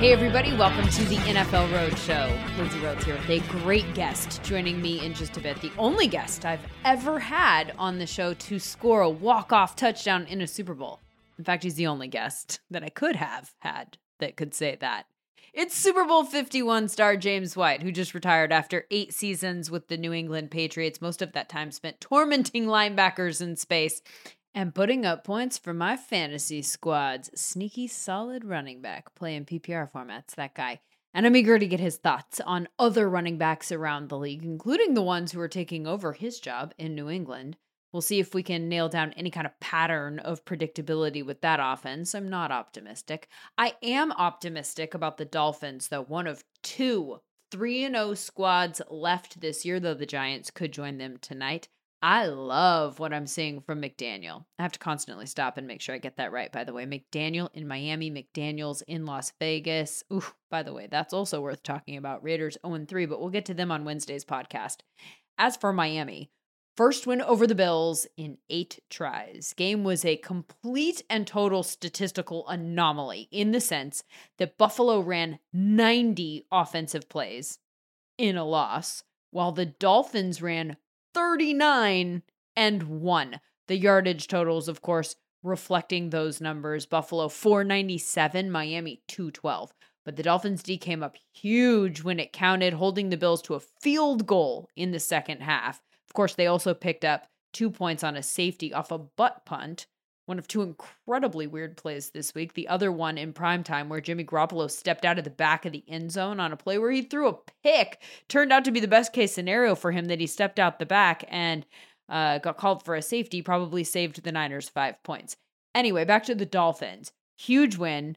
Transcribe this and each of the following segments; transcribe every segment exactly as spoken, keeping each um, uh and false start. Hey, everybody. Welcome to the N F L Road Show. Lindsay Rhodes here with a great guest joining me in just a bit. The only guest I've ever had on the show to score a walk-off touchdown in a Super Bowl. In fact, he's the only guest that I could have had that could say that. It's Super Bowl fifty-one star James White, who just retired after eight seasons with the New England Patriots. Most of that time spent tormenting linebackers in space and putting up points for my fantasy squad's sneaky solid running back, playing P P R formats, that guy. And I'm eager to get his thoughts on other running backs around the league, including the ones who are taking over his job in New England. We'll see if we can nail down any kind of pattern of predictability with that offense. I'm not optimistic. I am optimistic about the Dolphins, though. One of two three and oh squads left this year, though the Giants could join them tonight. I love what I'm seeing from McDaniel. I have to constantly stop and make sure I get that right, by the way. McDaniel in Miami, McDaniels in Las Vegas. Ooh, by the way, that's also worth talking about. Raiders oh and three, but we'll get to them on Wednesday's podcast. As for Miami, first win over the Bills in eight tries. Game was a complete and total statistical anomaly in the sense that Buffalo ran ninety offensive plays in a loss, while the Dolphins ran thirty-nine and one. The yardage totals, of course, reflecting those numbers. Buffalo four ninety-seven, Miami two twelve. But the Dolphins D came up huge when it counted, holding the Bills to a field goal in the second half. Of course, they also picked up two points on a safety off a butt punt, one of two incredibly weird plays this week. The other one in primetime where Jimmy Garoppolo stepped out of the back of the end zone on a play where he threw a pick. Turned out to be the best case scenario for him, that he stepped out the back and uh, got called for a safety, probably saved the Niners five points. Anyway, back to the Dolphins. Huge win.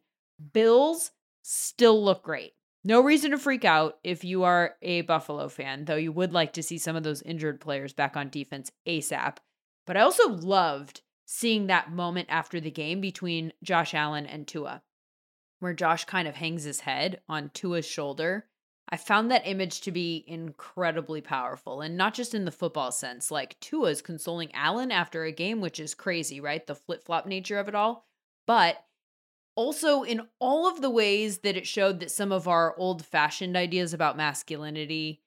Bills still look great. No reason to freak out if you are a Buffalo fan, though you would like to see some of those injured players back on defense ASAP. But I also loved seeing that moment after the game between Josh Allen and Tua, where Josh kind of hangs his head on Tua's shoulder. I found that image to be incredibly powerful, and not just in the football sense. Like, Tua's consoling Allen after a game, which is crazy, right? The flip-flop nature of it all. But also in all of the ways that it showed that some of our old-fashioned ideas about masculinity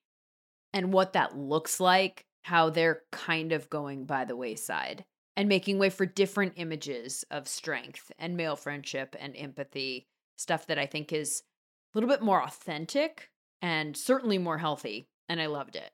and what that looks like, how they're kind of going by the wayside. And making way for different images of strength and male friendship and empathy, stuff that I think is a little bit more authentic and certainly more healthy, and I loved it.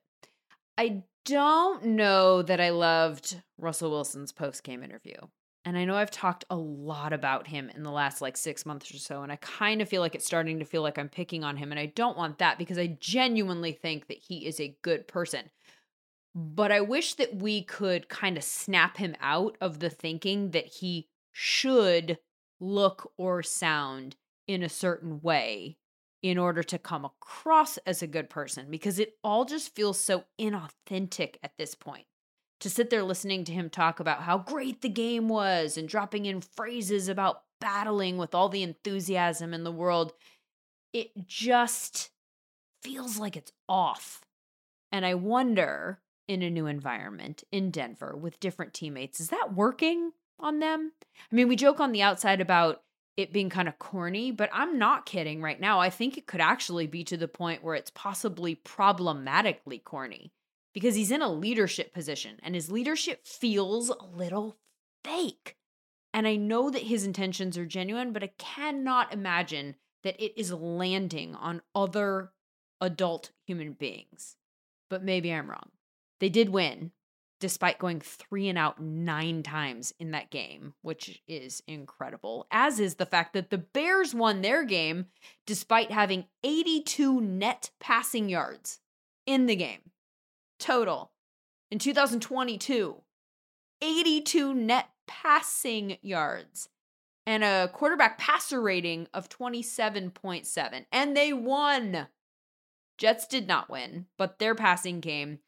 I don't know that I loved Russell Wilson's post-game interview, and I know I've talked a lot about him in the last like six months or so, and I kind of feel like it's starting to feel like I'm picking on him, and I don't want that because I genuinely think that he is a good person. But I wish that we could kind of snap him out of the thinking that he should look or sound in a certain way in order to come across as a good person, because it all just feels so inauthentic at this point. To sit there listening to him talk about how great the game was and dropping in phrases about battling with all the enthusiasm in the world, it just feels like it's off. And I wonder, in a new environment in Denver with different teammates, is that working on them? I mean, we joke on the outside about it being kind of corny, but I'm not kidding right now. I think it could actually be to the point where it's possibly problematically corny, because he's in a leadership position and his leadership feels a little fake. And I know that his intentions are genuine, but I cannot imagine that it is landing on other adult human beings. But maybe I'm wrong. They did win, despite going three and out nine times in that game, which is incredible, as is the fact that the Bears won their game despite having eighty-two net passing yards in the game. Total, in two thousand twenty-two, eighty-two net passing yards and a quarterback passer rating of twenty-seven point seven. And they won. Jets did not win, but their passing game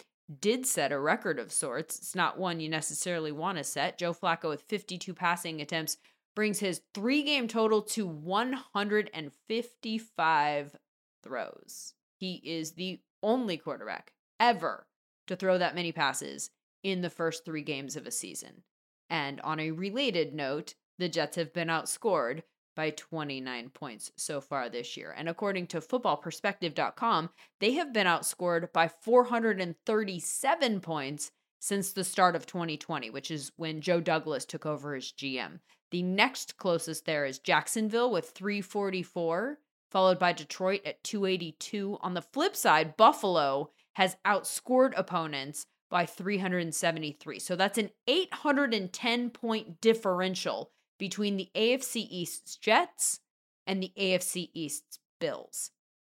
did set a record of sorts. It's not one you necessarily want to set. Joe Flacco with fifty-two passing attempts brings his three-game total to one hundred fifty-five throws. He is the only quarterback ever to throw that many passes in the first three games of a season. And on a related note, the Jets have been outscored by twenty-nine points so far this year. And according to football perspective dot com, they have been outscored by four hundred thirty-seven points since the start of twenty twenty, which is when Joe Douglas took over as G M. The next closest there is Jacksonville with three forty-four, followed by Detroit at two eighty-two. On the flip side, Buffalo has outscored opponents by three hundred seventy-three. So that's an eight hundred ten point differential between the A F C East's Jets and the A F C East's Bills.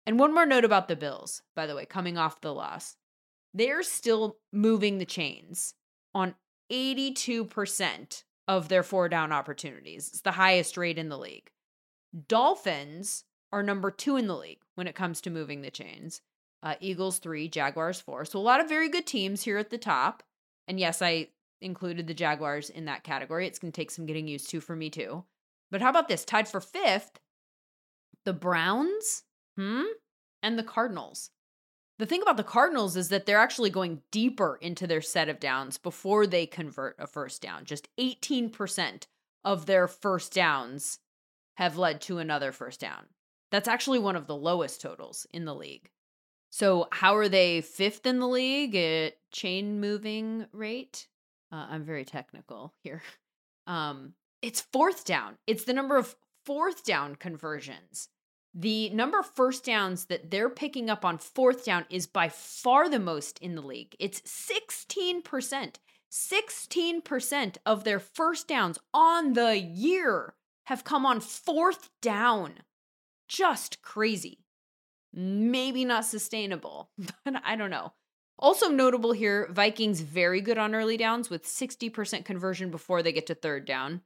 And one more note about the Bills, by the way, coming off the loss. They're still moving the chains on eighty-two percent of their four-down opportunities. It's the highest rate in the league. Dolphins are number two in the league when it comes to moving the chains. Uh, Eagles three, Jaguars four. So a lot of very good teams here at the top. And yes, I included the Jaguars in that category. It's going to take some getting used to for me too. But how about this? Tied for fifth, the Browns, hmm, and the Cardinals. The thing about the Cardinals is that they're actually going deeper into their set of downs before they convert a first down. Just eighteen percent of their first downs have led to another first down. That's actually one of the lowest totals in the league. So how are they fifth in the league at chain moving rate? Uh, I'm very technical here. Um, it's fourth down. It's the number of fourth down conversions. The number of first downs that they're picking up on fourth down is by far the most in the league. It's sixteen percent. sixteen percent of their first downs on the year have come on fourth down. Just crazy. Maybe not sustainable, but I don't know. Also notable here, Vikings very good on early downs with sixty percent conversion before they get to third down.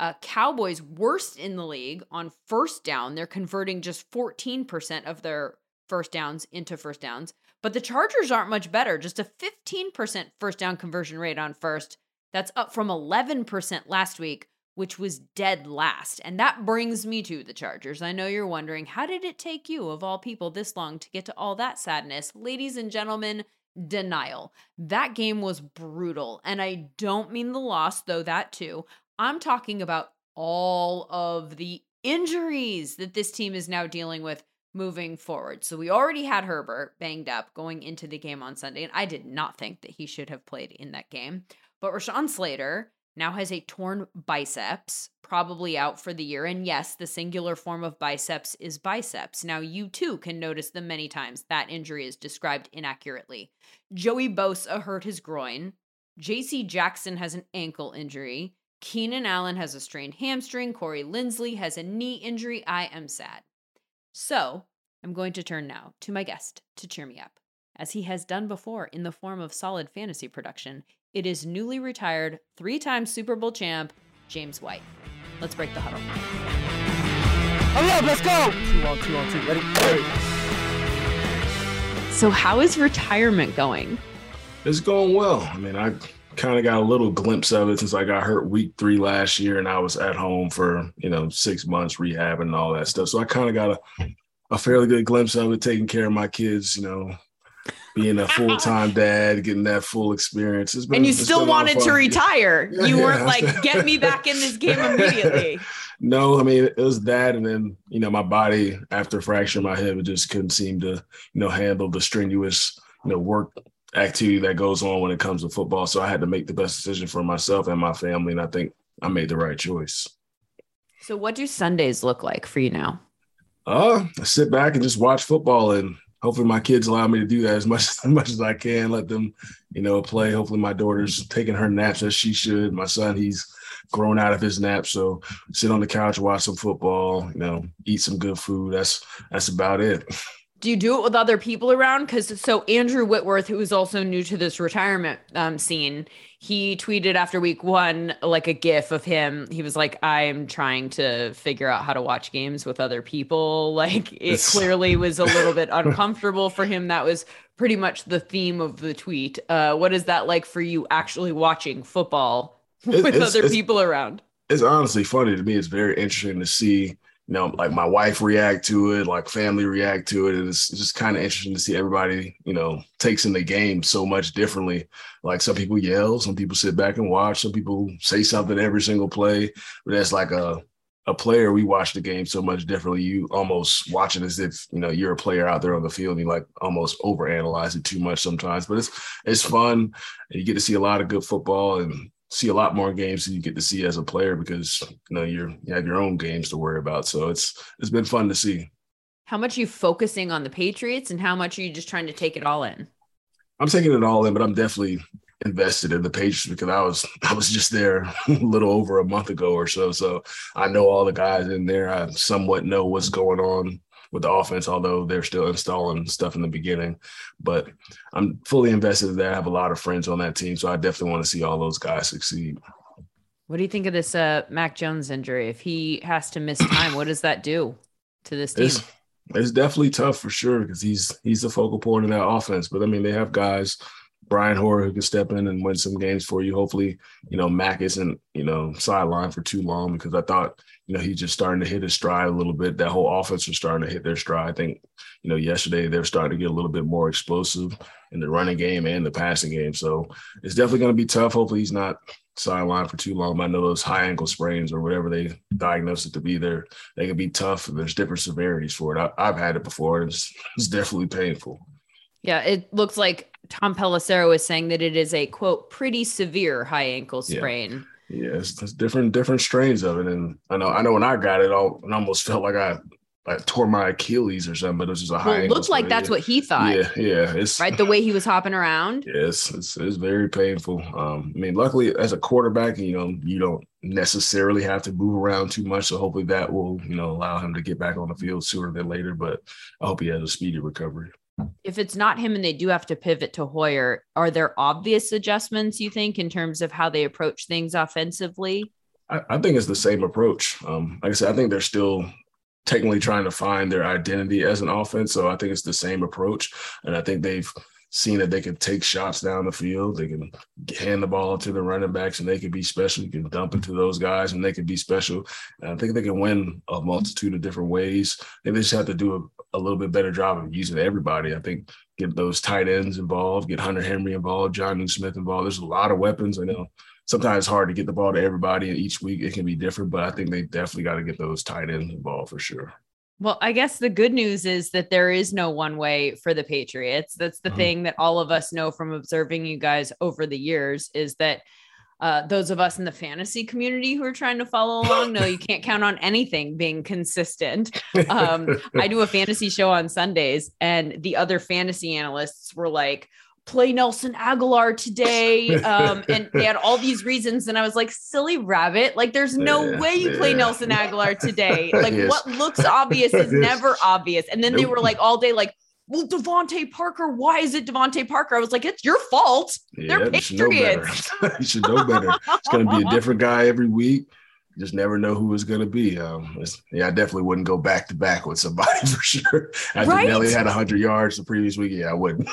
Uh, Cowboys worst in the league on first down. They're converting just fourteen percent of their first downs into first downs. But the Chargers aren't much better. Just a fifteen percent first down conversion rate on first. That's up from eleven percent last week, which was dead last. And that brings me to the Chargers. I know you're wondering, how did it take you, of all people, this long to get to all that sadness? Ladies and gentlemen, denial. That game was brutal. And I don't mean the loss, though that too. I'm talking about all of the injuries that this team is now dealing with moving forward. So we already had Herbert banged up going into the game on Sunday, and I did not think that he should have played in that game. But Rashawn Slater now has a torn biceps, probably out for the year. And yes, the singular form of biceps is biceps. Now you too can notice the many times that injury is described inaccurately. Joey Bosa hurt his groin. J C Jackson has an ankle injury. Keenan Allen has a strained hamstring. Corey Lindsley has a knee injury. I am sad. So I'm going to turn now to my guest to cheer me up, as he has done before in the form of solid fantasy production. It is newly retired three-time Super Bowl champ, James White. Let's break the huddle. Hurry up, let's go! Two on two on two. Ready? Ready. So how is retirement going? It's going well. I mean, I... kind of got a little glimpse of it since I got hurt week three last year and I was at home for, you know, six months rehabbing and all that stuff. So I kind of got a, a fairly good glimpse of it, taking care of my kids, you know, being a full-time dad, getting that full experience. It's been, and you still been wanted to retire. Yeah, you yeah. weren't like, get me back in this game immediately. No, I mean, it was that. And then, you know, my body after fracturing my hip, it just couldn't seem to, you know, handle the strenuous, you know, work activity that goes on when it comes to football. So I had to make the best decision for myself and my family. And I think I made the right choice. So what do Sundays look like for you now? Uh, I sit back and just watch football, and hopefully my kids allow me to do that as much, as much as I can, let them, you know, play. Hopefully my daughter's taking her naps as she should. My son, he's grown out of his nap. So sit on the couch, watch some football, you know, eat some good food. That's, that's about it. Do you do it with other people around? Because so Andrew Whitworth, who is also new to this retirement um, scene, he tweeted after week one, like a GIF of him. He was like, I'm trying to figure out how to watch games with other people. Like it it's... clearly was a little bit uncomfortable for him. That was pretty much the theme of the tweet. Uh, what is that like for you actually watching football with it's, other it's, people around? It's honestly funny to me. It's very interesting to see, you know, like my wife react to it, like family react to it. And it's just kind of interesting to see everybody, you know, takes in the game so much differently. Like some people yell, some people sit back and watch, some people say something every single play. But that's like a a player, we watch the game so much differently. You almost watch it as if, you know, you're a player out there on the field, and you like almost overanalyze it too much sometimes, but it's, it's fun. And you get to see a lot of good football and see a lot more games than you get to see as a player, because, you know, you're, you have your own games to worry about. So it's, it's been fun to see. How much are you focusing on the Patriots, and how much are you just trying to take it all in? I'm taking it all in, but I'm definitely invested in the Patriots, because I was I was just there a little over a month ago or so. So I know all the guys in there. I somewhat know what's going on with the offense, although they're still installing stuff in the beginning. But I'm fully invested in that. I have a lot of friends on that team, so I definitely want to see all those guys succeed. What do you think of this uh, Mac Jones injury? If he has to miss time, what does that do to this team? It's, it's definitely tough for sure, because he's he's the focal point in that offense. But, I mean, they have guys – Brian Hoyer, who can step in and win some games for you. Hopefully, you know, Mac isn't, you know, sidelined for too long, because I thought, you know, he's just starting to hit his stride a little bit. That whole offense was starting to hit their stride. I think, you know, yesterday they're starting to get a little bit more explosive in the running game and the passing game. So it's definitely going to be tough. Hopefully he's not sidelined for too long. I know those high ankle sprains or whatever they diagnose it to be there, they can be tough. And there's different severities for it. I, I've had it before. It's, it's definitely painful. Yeah, it looks like Tom Pelissero is saying that it is a, quote, pretty severe high ankle sprain. Yeah, yeah it's, it's different different strains of it. And I know I know when I got it, all, I almost felt like I, I tore my Achilles or something, but it was just a high well, it ankle looked sprain. Like that's yeah. what he thought. Yeah, yeah. It's, right, the way he was hopping around. Yes, yeah, it's, it's, it's very painful. Um, I mean, luckily, as a quarterback, you know, you don't necessarily have to move around too much, so hopefully that will, you know, allow him to get back on the field sooner than later, but I hope he has a speedy recovery. If it's not him and they do have to pivot to Hoyer, are there obvious adjustments, you think, in terms of how they approach things offensively? I, I think it's the same approach. Um, like I said, I think they're still technically trying to find their identity as an offense. So I think it's the same approach. And I think they've seen that they can take shots down the field. They can hand the ball to the running backs, and they can be special. You can dump it to those guys, and they can be special. And I think they can win a multitude of different ways. I think they just have to do a, a little bit better job of using everybody. I think get those tight ends involved, get Hunter Henry involved, Jonnu Smith involved. There's a lot of weapons. I know sometimes it's hard to get the ball to everybody, and each week it can be different, but I think they definitely got to get those tight ends involved for sure. Well, I guess the good news is that there is no one way for the Patriots. That's the mm-hmm. thing that all of us know from observing you guys over the years, is that uh, those of us in the fantasy community who are trying to follow along know you can't count on anything being consistent. Um, I do a fantasy show on Sundays, and the other fantasy analysts were like, play Nelson Aguilar today. Um, and they had all these reasons. And I was like, silly rabbit. Like, there's no yeah, way you yeah. play Nelson Aguilar today. Like yes. what looks obvious is yes. never obvious. And then nope. they were like all day, like, well, Devontae Parker, why is it Devontae Parker? I was like, it's your fault. Yeah, they're Patriots. You should know better. You should know better. It's going to be a different guy every week. You just never know who it's going to be. Um, yeah, I definitely wouldn't go back to back with somebody for sure. After right? Nelly had one hundred yards the previous week, yeah, I wouldn't.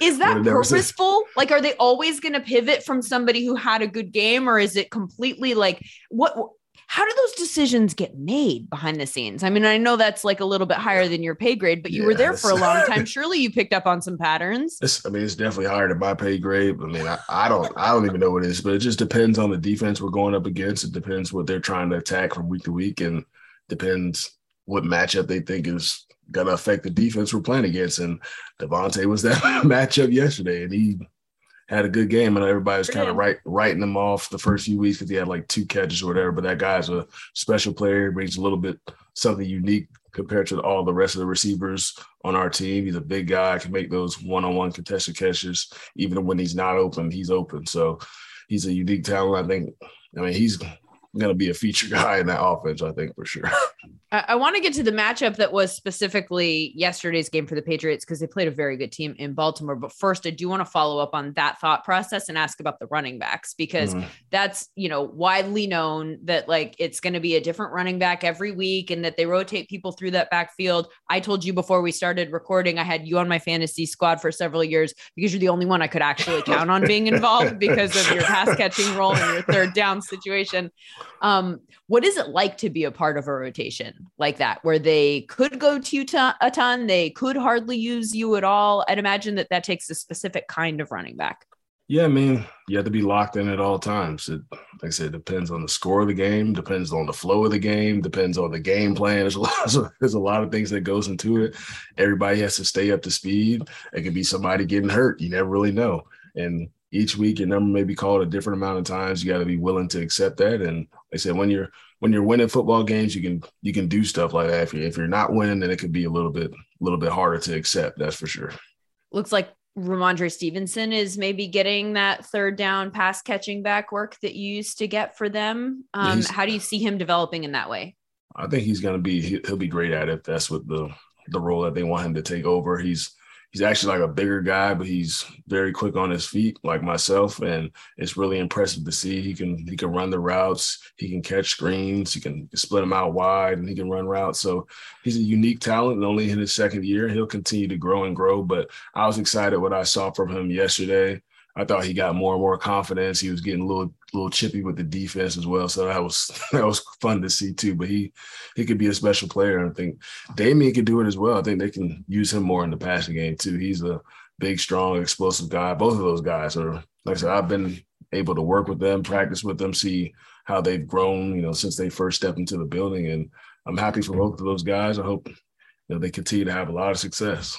Is that purposeful? Like, are they always going to pivot from somebody who had a good game, or is it completely like what? How do those decisions get made behind the scenes? I mean, I know that's like a little bit higher than your pay grade, but you yeah, were there for a long time. Surely you picked up on some patterns. It's, I mean, it's definitely higher than my pay grade. I mean, I, I don't, I don't even know what it is, but it just depends on the defense we're going up against. It depends what they're trying to attack from week to week, and depends what matchup they think is going to affect the defense we're playing against. And Devontae was that matchup yesterday, and he had a good game. I know everybody was kind of right, writing him off the first few weeks because he had like two catches or whatever, but that guy's a special player. He brings a little bit something unique compared to all the rest of the receivers on our team. He's a big guy, can make those one-on-one contested catches. Even when he's not open, he's open. So he's a unique talent. I think, I mean, he's going to be a feature guy in that offense, I think, for sure. I, I want to get to the matchup that was specifically yesterday's game for the Patriots, because they played a very good team in Baltimore. But first, I do want to follow up on that thought process and ask about the running backs, because mm-hmm. that's, you know, widely known that like it's going to be a different running back every week and that they rotate people through that backfield. I told you before we started recording, I had you on my fantasy squad for several years because you're the only one I could actually count on being involved because of your pass catching role and your third down situation. Um, what is it like to be a part of a rotation like that, where they could go to you to a ton, they could hardly use you at all? I'd imagine that that takes a specific kind of running back. Yeah, I mean, you have to be locked in at all times. It, like I said, depends on the score of the game, depends on the flow of the game, depends on the game plan. There's a lot of, there's a lot of things that goes into it. Everybody has to stay up to speed. It could be somebody getting hurt. You never really know. And each week your number may be called a different amount of times. You got to be willing to accept that. And like I said, when you're when you're winning football games, you can you can do stuff like that. If you're, if you're not winning, then it could be a little bit a little bit harder to accept. That's for sure. Looks like Ramondre Stevenson is maybe getting that third down pass catching back work that you used to get for them. Um, how do you see him developing in that way? I think he's going to be, he'll be great at it. That's what the, the role that they want him to take over. He's, he's actually like a bigger guy, but he's very quick on his feet, like myself. And it's really impressive to see. He can, he can run the routes. He can catch screens. He can split them out wide and he can run routes. So he's a unique talent, and only in his second year, he'll continue to grow and grow. But I was excited what I saw from him yesterday. I thought he got more and more confidence. He was getting a little, little chippy with the defense as well. So that was that was fun to see too. But he he could be a special player. I think Damien could do it as well. I think they can use him more in the passing game too. He's a big, strong, explosive guy. Both of those guys are, like I said, I've been able to work with them, practice with them, see how they've grown, you know, since they first stepped into the building. And I'm happy for both of those guys. I hope, you know, they continue to have a lot of success.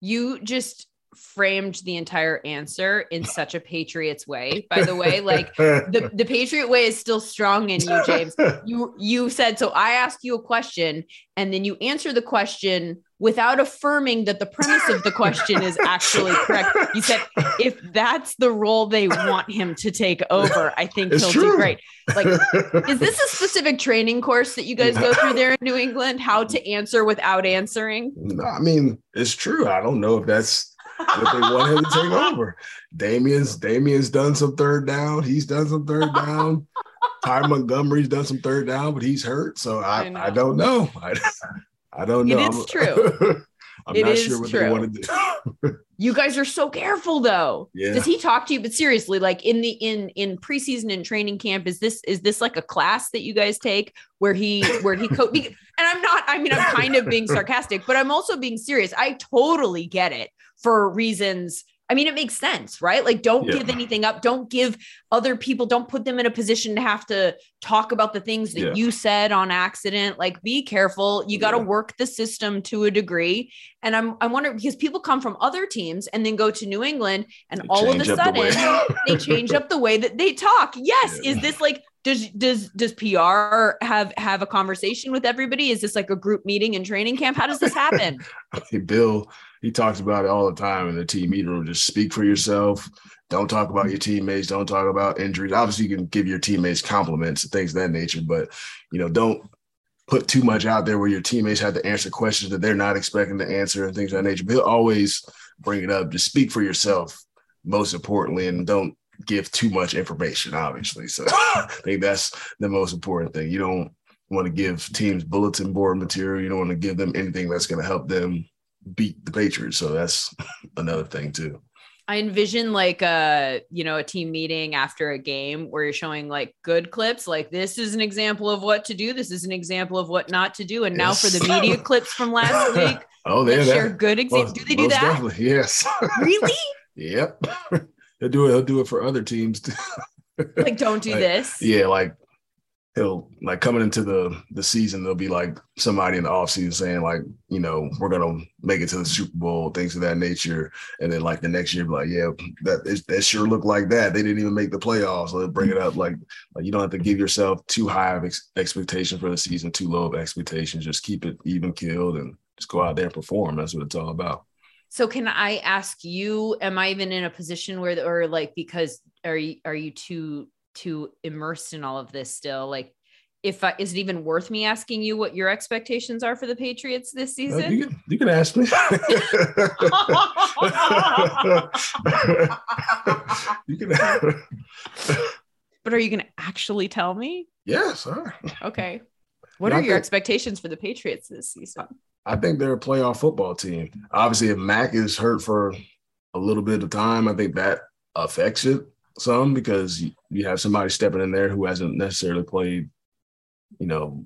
You just framed the entire answer in such a Patriots way, by the way. Like the, the Patriot way is still strong in you, James. You you said, so I asked you a question, and then you answer the question without affirming that the premise of the question is actually correct. You said, if that's the role they want him to take over, I think it's he'll true. do great. Like, is this a specific training course that you guys go through there in New England? How to answer without answering? No, I mean, it's true. I don't know if that's what they want him to take over. Damien's Damien's done some third down. He's done some third down. Ty Montgomery's done some third down, but he's hurt. So I, I, I don't know. I, I don't know. It is I'm, true. I'm it not sure what true. they want to do. You guys are so careful though. Yeah. Does he talk to you? But seriously, like in the in in preseason and training camp, is this is this like a class that you guys take where he where he co- and I'm not, I mean, I'm kind of being sarcastic, but I'm also being serious. I totally get it. For reasons, I mean, it makes sense, right? Like, don't yeah. give anything up. Don't give other people, don't put them in a position to have to talk about the things that yeah. you said on accident. Like, be careful. You got to yeah. work the system to a degree. And I'm, I'm wondering, because people come from other teams and then go to New England and they all of a sudden the they change up the way that they talk. Yes. Yeah. Is this like, Does does does P R have, have a conversation with everybody? Is this like a group meeting and training camp? How does this happen? I mean, Bill, he talks about it all the time in the team meeting room. Just speak for yourself. Don't talk about your teammates. Don't talk about injuries. Obviously, you can give your teammates compliments and things of that nature, but you know, don't put too much out there where your teammates have to answer questions that they're not expecting to answer and things of that nature. But he'll always bring it up. Just speak for yourself, most importantly, and don't give too much information, obviously. So I think that's the most important thing. You don't want to give teams bulletin board material. You don't want to give them anything that's going to help them beat the Patriots. So that's another thing too. I envision like a, you know, a team meeting after a game where you're showing like good clips, like this is an example of what to do. This is an example of what not to do. And now yes. for the media clips from last week, oh, they share good examples. Do they do that? Definitely. Yes. Really? Yep. He'll do it. He'll do it for other teams. Like, don't do like, this. Yeah, like he'll like coming into the the season, there'll be like somebody in the offseason saying like, you know, we're gonna make it to the Super Bowl, things of that nature. And then like the next year, be like, yeah, that that sure looked like that. They didn't even make the playoffs. So they'll bring it up like like you don't have to give yourself too high of ex- expectation for the season, too low of expectations. Just keep it even keeled and just go out there and perform. That's what it's all about. So can I ask you, am I even in a position where, the, or like, because are you, are you too, too immersed in all of this still? Like, if I, is it even worth me asking you what your expectations are for the Patriots this season? Uh, you, can, you can ask me. You can ask me. But are you going to actually tell me? Yes. Sir. Okay. What no, are I your think- expectations for the Patriots this season? I think they're a playoff football team. Obviously, if Mac is hurt for a little bit of time, I think that affects it some because you have somebody stepping in there who hasn't necessarily played, you know,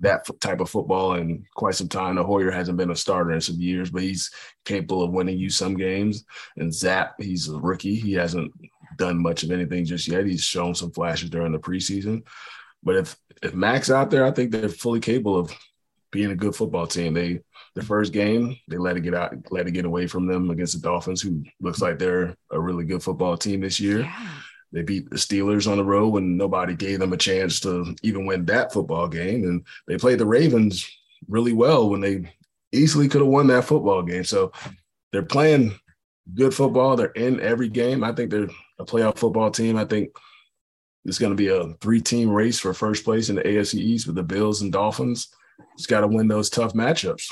that type of football in quite some time. The Hoyer hasn't been a starter in some years, but he's capable of winning you some games. And Zapp, he's a rookie. He hasn't done much of anything just yet. He's shown some flashes during the preseason. But if if Mac's out there, I think they're fully capable of being a good football team. They the first game, they let it get out, let it get away from them against the Dolphins, who looks like they're a really good football team this year. Yeah. They beat the Steelers on the road when nobody gave them a chance to even win that football game. And they played the Ravens really well when they easily could have won that football game. So they're playing good football. They're in every game. I think they're a playoff football team. I think it's going to be a three-team race for first place in the A F C East with the Bills and Dolphins. Just got to win those tough matchups.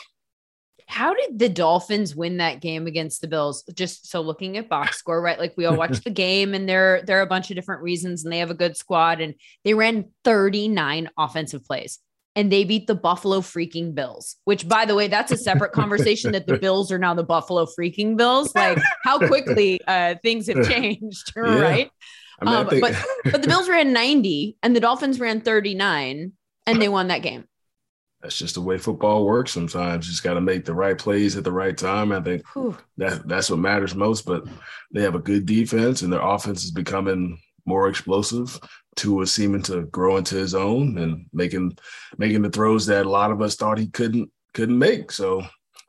How did the Dolphins win that game against the Bills? Just so looking at box score, right? Like we all watch the game and there, there are a bunch of different reasons and they have a good squad and they ran thirty-nine offensive plays and they beat the Buffalo freaking Bills, which by the way, that's a separate conversation that the Bills are now the Buffalo freaking Bills. Like how quickly uh, things have changed, yeah. Right? I mean, um, I think... but, but the Bills ran ninety and the Dolphins ran thirty-nine and they won that game. That's just the way football works sometimes. You just got to make the right plays at the right time. I think that, that's what matters most, but they have a good defense and their offense is becoming more explosive. Tua is seeming to grow into his own and making making the throws that a lot of us thought he couldn't couldn't make. So like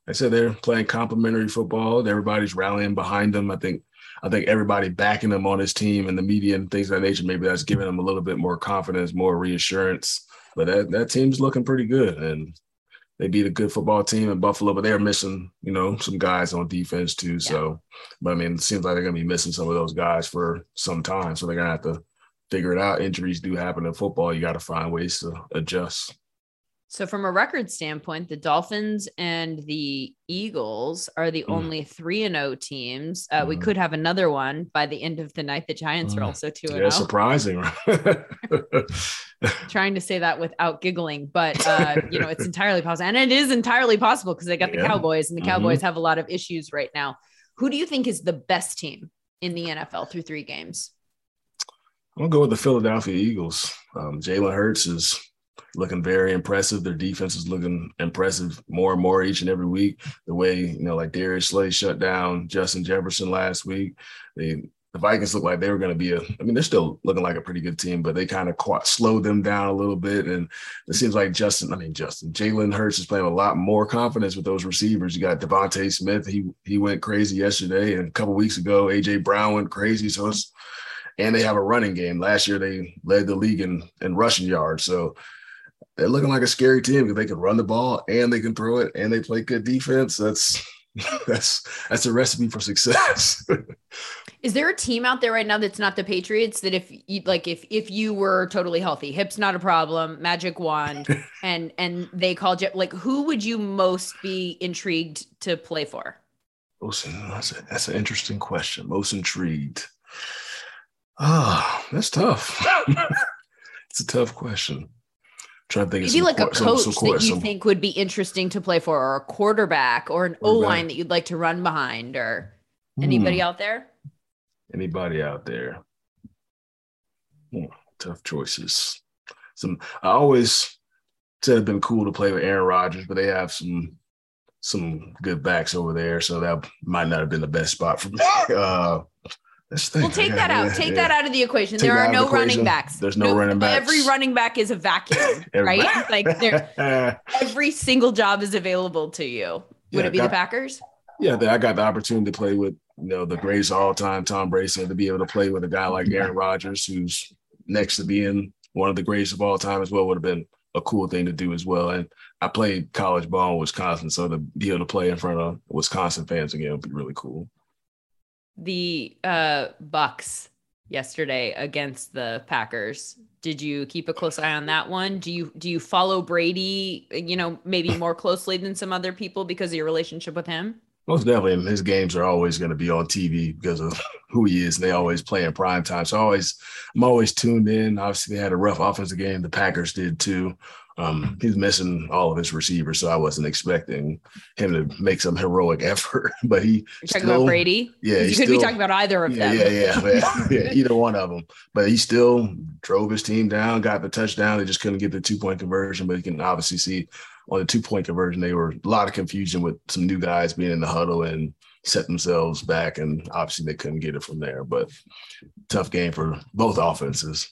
I said, they're playing complimentary football and everybody's rallying behind them. I think I think everybody backing them on his team and the media and things of that nature, maybe that's giving them a little bit more confidence, more reassurance. But that, that team's looking pretty good, and they beat a good football team in Buffalo, but they're missing, you know, some guys on defense too. Yeah. So, but I mean, it seems like they're going to be missing some of those guys for some time. So they're going to have to figure it out. Injuries do happen in football. You got to find ways to adjust. So from a record standpoint, the Dolphins and the Eagles are the mm. only three and oh teams. Uh, mm. We could have another one by the end of the night. The Giants mm. are also two and oh. Yeah, surprising. Trying to say that without giggling, but, uh, you know, it's entirely possible. And it is entirely possible because they got yeah. the Cowboys, and the Cowboys mm-hmm. have a lot of issues right now. Who do you think is the best team in the N F L through three games? I'm going to go with the Philadelphia Eagles. Um, Jalen Hurts is – looking very impressive. Their defense is looking impressive more and more each and every week. The way, you know, like Darius Slay shut down Justin Jefferson last week. They, the Vikings looked like they were going to be a – I mean, they're still looking like a pretty good team, but they kind of caught, slowed them down a little bit. And it seems like Justin – I mean, Justin. Jalen Hurts is playing a lot more confidence with those receivers. You got Devontae Smith. He he went crazy yesterday. And a couple weeks ago, A J. Brown went crazy. So it's – and they have a running game. Last year, they led the league in, in rushing yards. So – they're looking like a scary team because they can run the ball and they can throw it and they play good defense. That's that's that's a recipe for success. Is there a team out there right now that's not the Patriots that if you like if if you were totally healthy, hips not a problem, magic wand, and and they called you, like who would you most be intrigued to play for? Most, that's a, that's an interesting question. Most intrigued. Oh, that's tough. It's a tough question. Trying to think maybe like a coach some, some court, that you some, think would be interesting to play for, or a quarterback or an O-line that you'd like to run behind, or anybody hmm. out there? Anybody out there? Oh, tough choices. Some I always said it'd been cool to play with Aaron Rodgers, but they have some some good backs over there, so that might not have been the best spot for me. Uh, Let's think. Well, take that out. Take yeah. that out of the equation. Take there are no running backs. There's no, no running backs. Every running back is a vacuum, right? Like there, every single job is available to you. Would yeah, it be got, the Packers? Yeah, I got the opportunity to play with you know the greatest all-time Tom Brady, so to be able to play with a guy like Aaron Rodgers, who's next to being one of the greatest of all time as well, would have been a cool thing to do as well. And I played college ball in Wisconsin, so to be able to play in front of Wisconsin fans again would be really cool. The uh, Bucks yesterday against the Packers. Did you keep a close eye on that one? Do you do you follow Brady, you know, maybe more closely than some other people because of your relationship with him? Most definitely. And his games are always going to be on T V because of who he is. And they always play in prime time. So I always, I'm always tuned in. Obviously, they had a rough offensive game. The Packers did too. Um, he's missing all of his receivers, so I wasn't expecting him to make some heroic effort. But he You're still, talking about Brady? Yeah, you could still, be talking about either of yeah, them. Yeah, yeah, yeah, either one of them. But he still drove his team down, got the touchdown. They just couldn't get the two point conversion. But you can obviously see on the two point conversion, they were a lot of confusion with some new guys being in the huddle and set themselves back, and obviously they couldn't get it from there. But tough game for both offenses.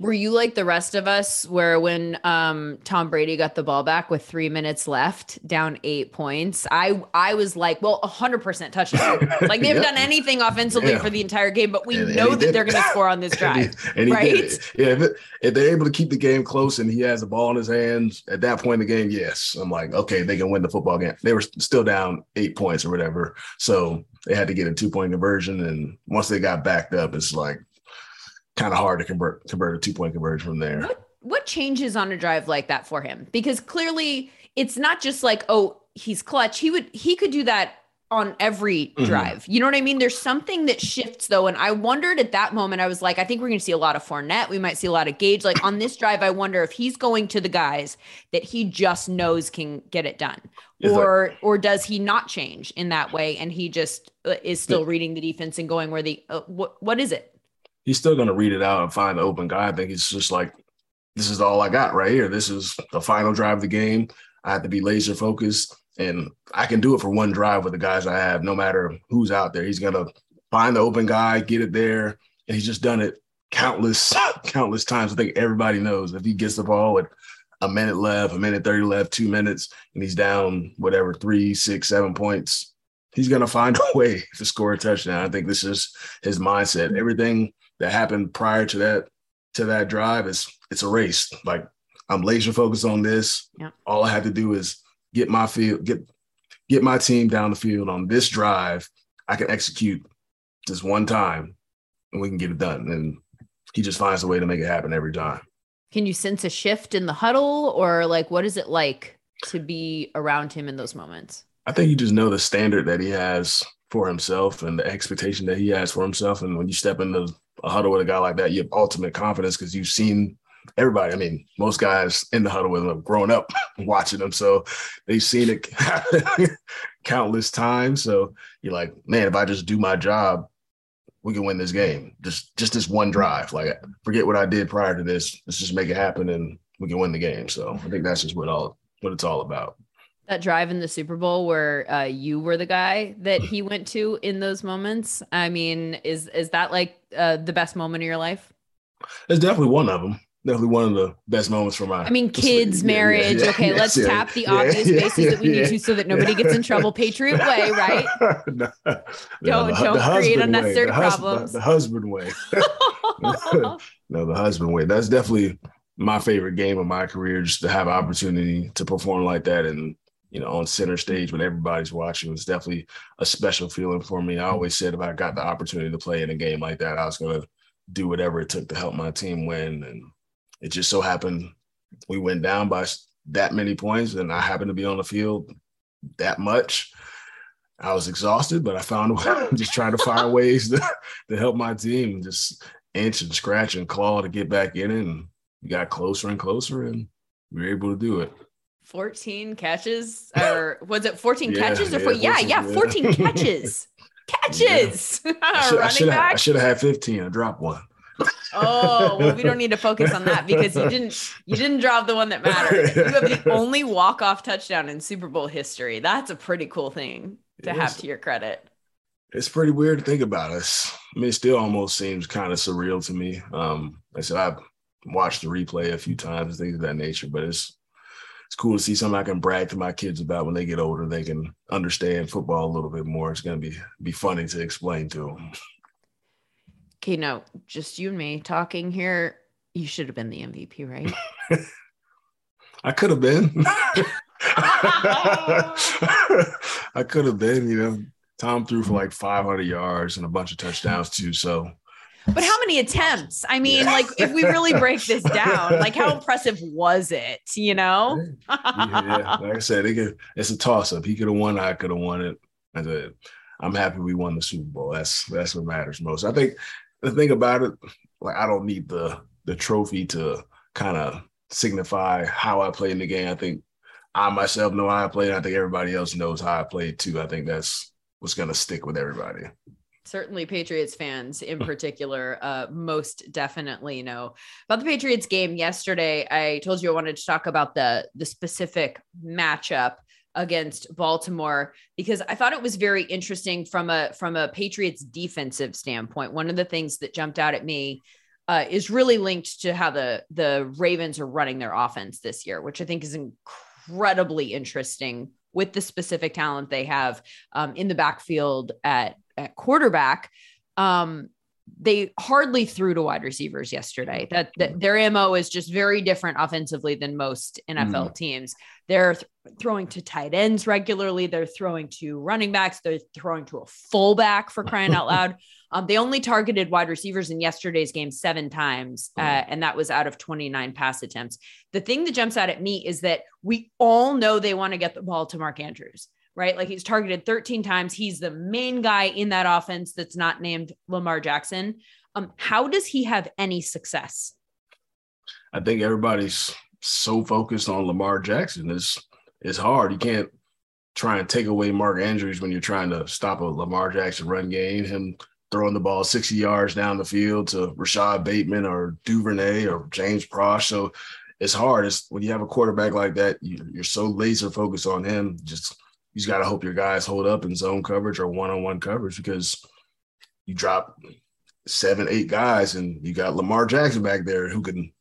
Were you like the rest of us where when um, Tom Brady got the ball back with three minutes left, down eight points, I I was like, well, one hundred percent touchdown. Like they haven't yep. done anything offensively yeah. for the entire game, but we and, know and that they're going to score on this drive, and he, and right? Yeah, if, it, if they're able to keep the game close and he has the ball in his hands, at that point in the game, yes. I'm like, okay, they can win the football game. They were still down eight points or whatever, so they had to get a two-point conversion, and once they got backed up, it's like, kind of hard to convert convert a two-point conversion from there. What, what changes on a drive like that for him? Because clearly it's not just like, oh, he's clutch. He would he could do that on every mm-hmm. drive. You know what I mean? There's something that shifts though. And I wondered at that moment, I was like, I think we're going to see a lot of Fournette. We might see a lot of Gage. Like on this drive, I wonder if he's going to the guys that he just knows can get it done. It's or, like, or does he not change in that way? And he just is still yeah. reading the defense and going where the, uh, what, what is it? He's still going to read it out and find the open guy. I think it's just like, this is all I got right here. This is the final drive of the game. I have to be laser focused, and I can do it for one drive with the guys I have, no matter who's out there. He's going to find the open guy, get it there, and he's just done it countless, countless times. I think everybody knows if he gets the ball with a minute left, a minute thirty left, two minutes, and he's down whatever, three, six, seven points, he's going to find a way to score a touchdown. I think this is his mindset. Everything that happened prior to that to that drive is it's a race. Like I'm laser focused on this. Yep. All I have to do is get my field, get get my team down the field on this drive. I can execute just one time, and we can get it done. And he just finds a way to make it happen every time. Can you sense a shift in the huddle, or like what is it like to be around him in those moments? I think you just know the standard that he has for himself and the expectation that he has for himself. And when you step into a huddle with a guy like that, you have ultimate confidence because you've seen everybody. I mean, most guys in the huddle with him have grown up watching them. So they've seen it countless times. So you're like, man, if I just do my job, we can win this game. Just, just this one drive. Like, forget what I did prior to this. Let's just make it happen and we can win the game. So I think that's just what all what it's all about. That drive in the Super Bowl where uh, you were the guy that he went to in those moments. I mean, is is that like uh, the best moment of your life? It's definitely one of them. Definitely one of the best moments for my. I mean, kids, yeah, marriage. Yeah, yeah, okay, yeah, let's yeah, tap the yeah, obvious yeah, bases yeah, that we yeah, need to so that nobody yeah. gets in trouble. Patriot way, right? no, don't the, don't the create unnecessary way, the problems. The, the husband way. No, the husband way. That's definitely my favorite game of my career, just to have an opportunity to perform like that and, you know, on center stage when everybody's watching. It's definitely a special feeling for me. I always said if I got the opportunity to play in a game like that, I was going to do whatever it took to help my team win. And it just so happened we went down by that many points, and I happened to be on the field that much. I was exhausted, but I found a way. I'm just trying to find ways to, to help my team, just inch and scratch and claw to get back in it. And we got closer and closer, and we were able to do it. fourteen catches, or was it fourteen yeah, catches? Or yeah, four, yeah, yeah, fourteen yeah. catches. Catches. Yeah. I, should, I, should have, I should have had fifteen. I dropped one. Oh, well, we don't need to focus on that because you didn't you didn't drop the one that mattered. You have the only walk-off touchdown in Super Bowl history. That's a pretty cool thing to it have is. To your credit. It's pretty weird to think about us. I mean, it still almost seems kind of surreal to me. Um, like I said, I've watched the replay a few times, things of that nature, but it's It's cool to see something I can brag to my kids about when they get older. They can understand football a little bit more. It's going to be be funny to explain to them. Okay, now, just you and me talking here. You should have been the M V P, right? I could have been. I could have been, you know. Tom threw for like five hundred yards and a bunch of touchdowns too, so. But how many attempts? I mean, yeah. like, if we really break this down, like, how impressive was it, you know? yeah, like I said, it could, it's a toss-up. He could have won, I could have won it. I said, I'm happy we won the Super Bowl. That's that's what matters most. I think the thing about it, like, I don't need the, the trophy to kind of signify how I played in the game. I think I myself know how I played. I think everybody else knows how I played, too. I think that's what's going to stick with everybody. Certainly Patriots fans in particular, uh, most definitely know about the Patriots game yesterday. I told you I wanted to talk about the, the specific matchup against Baltimore, because I thought it was very interesting from a, from a Patriots defensive standpoint. One of the things that jumped out at me uh, is really linked to how the, the Ravens are running their offense this year, which I think is incredibly interesting with the specific talent they have um, in the backfield at, at quarterback. Um, they hardly threw to wide receivers yesterday. That, that their M O is just very different offensively than most N F L mm-hmm. teams. They're th- throwing to tight ends regularly. They're throwing to running backs. They're throwing to a fullback, for crying out loud. Um, they only targeted wide receivers in yesterday's game seven times. Uh, and that was out of twenty-nine pass attempts. The thing that jumps out at me is that we all know they want to get the ball to Mark Andrews, right? Like, he's targeted thirteen times. He's the main guy in that offense that's not named Lamar Jackson. Um, how does he have any success? I think everybody's so focused on Lamar Jackson. It's, it's hard. You can't try and take away Mark Andrews when you're trying to stop a Lamar Jackson run game, him throwing the ball sixty yards down the field to Rashad Bateman or Duvernay or James Prosh. So it's hard. It's, when you have a quarterback like that, you, you're so laser focused on him, just – you just got to hope your guys hold up in zone coverage or one-on-one coverage, because you drop seven, eight guys and you got Lamar Jackson back there who can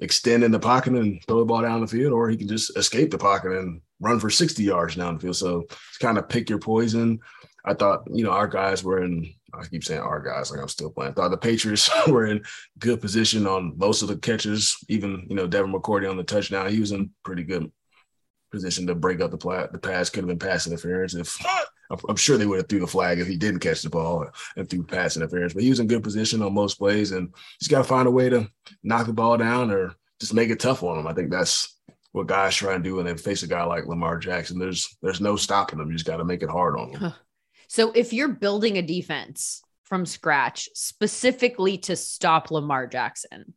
extend in the pocket and throw the ball down the field, or he can just escape the pocket and run for sixty yards down the field. So it's kind of pick your poison. I thought, you know, our guys were in – I keep saying our guys like I'm still playing. I thought the Patriots were in good position on most of the catches, even, you know, Devin McCourty on the touchdown. He was in pretty good – position to break up the play. The pass could have been pass interference. If I'm sure they would have threw the flag if he didn't catch the ball and threw pass interference, but he was in good position on most plays, and he's got to find a way to knock the ball down or just make it tough on him. I think that's what guys try and do when they face a guy like Lamar Jackson. There's there's no stopping him. You just got to make it hard on him. So if you're building a defense from scratch specifically to stop Lamar Jackson,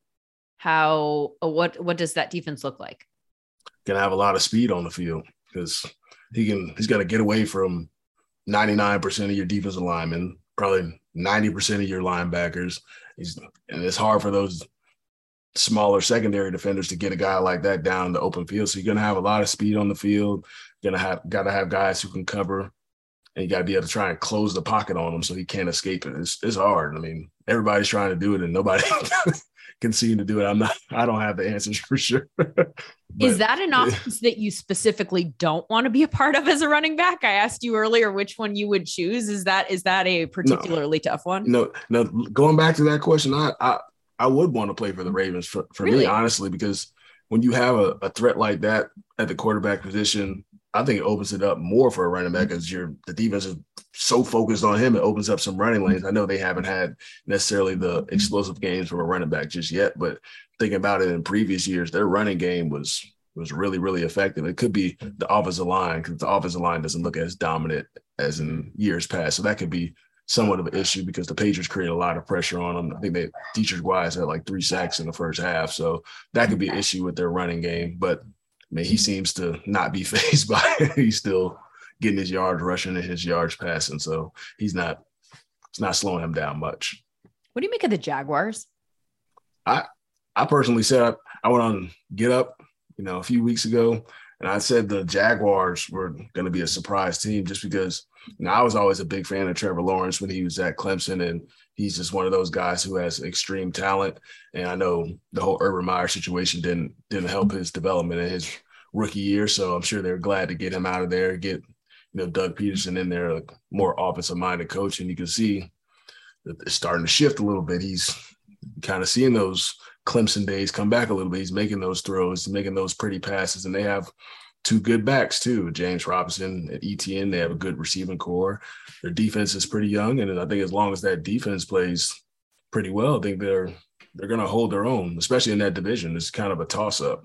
how what what does that defense look like? Gonna have a lot of speed on the field, because he can he's gonna get away from ninety-nine percent of your defensive linemen, probably ninety percent of your linebackers. He's, and it's hard for those smaller secondary defenders to get a guy like that down in the open field. So you're gonna have a lot of speed on the field. You're gonna have gotta have guys who can cover, and you gotta be able to try and close the pocket on him so he can't escape it. It's it's hard. I mean, everybody's trying to do it and nobody can seem to do it. I'm not, I don't have the answers for sure. But, is that an offense that you specifically don't want to be a part of as a running back? I asked you earlier which one you would choose. Is that, is that a particularly no, tough one? No, no. Going back to that question, I, I, I would want to play for the Ravens for, for really? me, honestly, because when you have a, a threat like that at the quarterback position, I think it opens it up more for a running back, because you're the defense is so focused on him. It opens up some running lanes. I know they haven't had necessarily the explosive games from a running back just yet, but thinking about it in previous years, their running game was, was really, really effective. It could be the offensive line, because the offensive line doesn't look as dominant as in years past. So that could be somewhat of an issue, because the Patriots create a lot of pressure on them. I think they teachers wise had like three sacks in the first half. So that could be an issue with their running game, but I mean, he seems to not be phased by it. He's still getting his yards rushing and his yards passing. So he's not, it's not slowing him down much. What do you make of the Jaguars? I, I personally said, I, I went on Get Up, you know, a few weeks ago, and I said the Jaguars were going to be a surprise team, just because, you know, I was always a big fan of Trevor Lawrence when he was at Clemson, and he's just one of those guys who has extreme talent. And I know the whole Urban Meyer situation didn't didn't help his development in his rookie year. So I'm sure they're glad to get him out of there, get, you know, Doug Peterson in there, a more offensive-minded coach. And you can see that it's starting to shift a little bit. He's kind of seeing those Clemson days come back a little bit. He's making those throws, making those pretty passes. And they have two good backs too, James Robinson and Etienne. They have a good receiving core. Their defense is pretty young, and I think as long as that defense plays pretty well, I think they're they're going to hold their own, especially in that division. It's kind of a toss-up.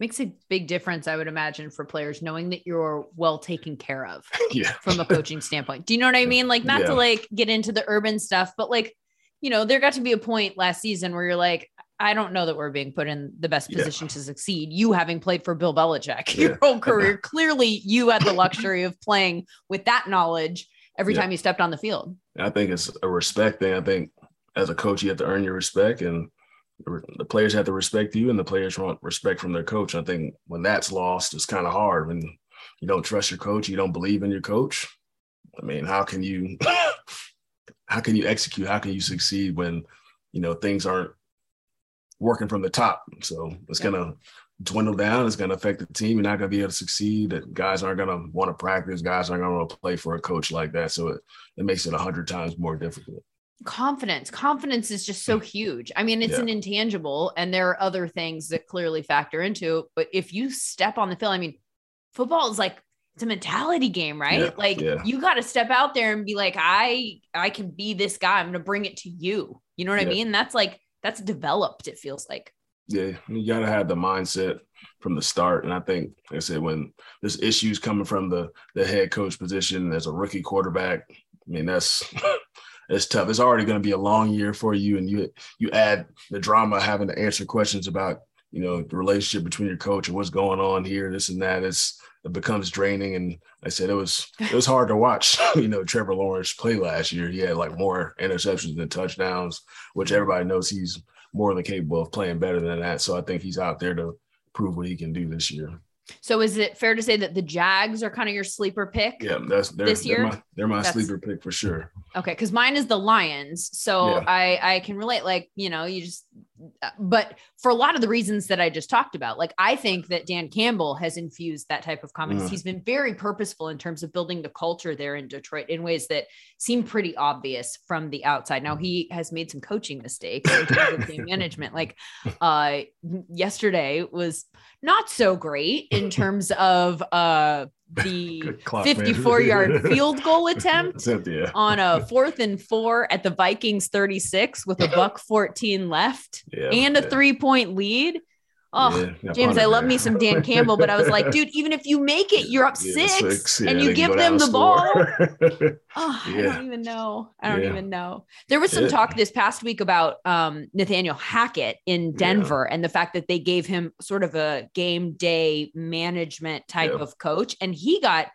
Makes a big difference, I would imagine, for players knowing that you're well taken care of yeah. from a coaching standpoint. Do you know what I mean? Like, not yeah. to like get into the Urban stuff, but like, you know, there got to be a point last season where you're like, I don't know that we're being put in the best position yeah. to succeed. You having played for Bill Belichick yeah. your whole career, clearly you had the luxury of playing with that knowledge every yeah. time you stepped on the field. I think it's a respect thing. I think as a coach, you have to earn your respect, and the players have to respect you, and the players want respect from their coach. I think when that's lost, it's kind of hard when you don't trust your coach, you don't believe in your coach, I mean, how can you how can you execute? How can you succeed when, you know, things aren't working from the top? So it's yeah. going to dwindle down. It's going to affect the team. You're not going to be able to succeed. Guys aren't going to want to practice. Guys aren't going to play for a coach like that. So it, it makes it a hundred times more difficult. Confidence. Confidence is just so huge. I mean, it's yeah. an intangible, and there are other things that clearly factor into it. But if you step on the field, I mean, football is like, it's a mentality game, right? Yeah, like yeah. you got to step out there and be like, I, I can be this guy. I'm going to bring it to you. You know what yeah. I mean? That's like, that's developed. It feels like. Yeah. You got to have the mindset from the start. And I think, like I said, when this issue's coming from the, the head coach position as a rookie quarterback, I mean, that's, it's tough. It's already going to be a long year for you. And you, you add the drama of having to answer questions about, you know, the relationship between your coach and what's going on here, this and that. It's, it becomes draining. And like I said, it was, it was hard to watch, you know, Trevor Lawrence play last year. He had like more interceptions than touchdowns, which everybody knows he's more than capable of playing better than that. So I think he's out there to prove what he can do this year. So is it fair to say that the Jags are kind of your sleeper pick? Yeah, that's they're, this year. They're my, they're my that's, sleeper pick for sure. Okay. Cause mine is the Lions. So yeah. I, I can relate, like, you know, you just, but for a lot of the reasons that I just talked about, like, I think that Dan Campbell has infused that type of confidence. Mm. He's been very purposeful in terms of building the culture there in Detroit in ways that seem pretty obvious from the outside. Now he has made some coaching mistakes in terms of game management. Like uh, yesterday was not so great in terms of uh, the fifty-four yard field goal attempt yeah. on a fourth and four at the Vikings thirty-six with a buck fourteen left yeah, and a yeah. three point lead. Oh, yeah, James, I love me some Dan Campbell, but I was like, dude, even if you make it, you're up yeah, six, six. Yeah, and you give them the score. ball. Oh, yeah. I don't even know. I don't yeah. even know. There was some yeah. talk this past week about um, Nathaniel Hackett in Denver yeah. and the fact that they gave him sort of a game day management type yeah. of coach. And he got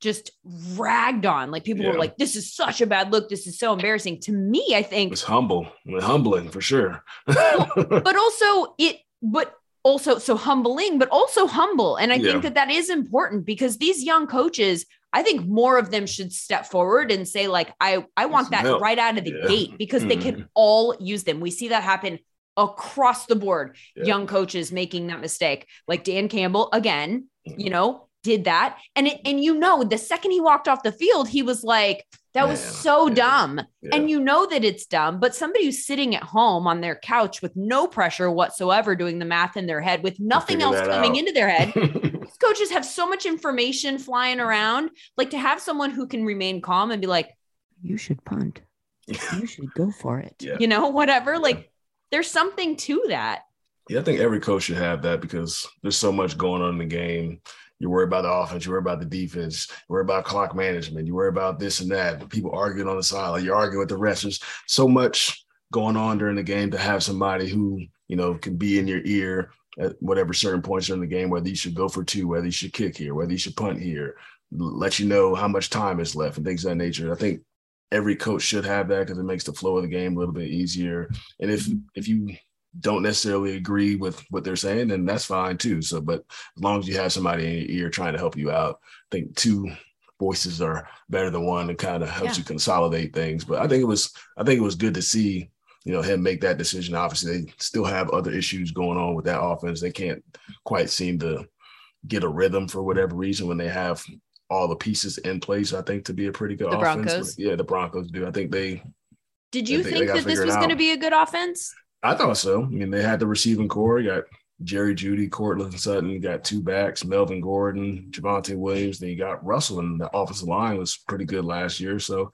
just ragged on. Like people yeah. were like, this is such a bad look. This is so embarrassing. To me, I think it's humble, humbling for sure. well, but also it, but also so humbling, but also humble. And I yeah. think that that is important because these young coaches, I think more of them should step forward and say, like, I, I want that help. right out of the yeah. gate because mm. they can all use them. We see that happen across the board. Yeah. Young coaches making that mistake. Like Dan Campbell, again, mm. you know, did that. And, it, and you know, the second he walked off the field, he was like, that Man. was so yeah. dumb. Yeah. And you know that it's dumb, but somebody who's sitting at home on their couch with no pressure whatsoever, doing the math in their head with nothing else coming out. into their head. Coaches have so much information flying around, like to have someone who can remain calm and be like, you should punt. You should go for it. Yeah. You know, whatever. Yeah. Like there's something to that. Yeah. I think every coach should have that because there's so much going on in the game. You worry about the offense, you worry about the defense, you worry about clock management, you worry about this and that. People arguing on the side, like you argue with the refs. There's so much going on during the game to have somebody who, you know, can be in your ear at whatever certain points during the game, whether you should go for two, whether you should kick here, whether you should punt here, let you know how much time is left and things of that nature. I think every coach should have that because it makes the flow of the game a little bit easier. And if if you don't necessarily agree with what they're saying, and that's fine too. So, but as long as you have somebody in your ear trying to help you out, I think two voices are better than one. It kind of helps yeah. you consolidate things. But I think it was, I think it was good to see, you know, him make that decision. Obviously they still have other issues going on with that offense. They can't quite seem to get a rhythm for whatever reason when they have all the pieces in place, I think, to be a pretty good the offense. Broncos. Yeah. The Broncos do. I think they, did you think, think that this was going to be a good offense? I thought so. I mean, they had the receiving core. You got Jerry Jeudy, Courtland Sutton. You got two backs, Melvin Gordon, Javonte Williams. Then you got Russell, and the offensive line was pretty good last year. So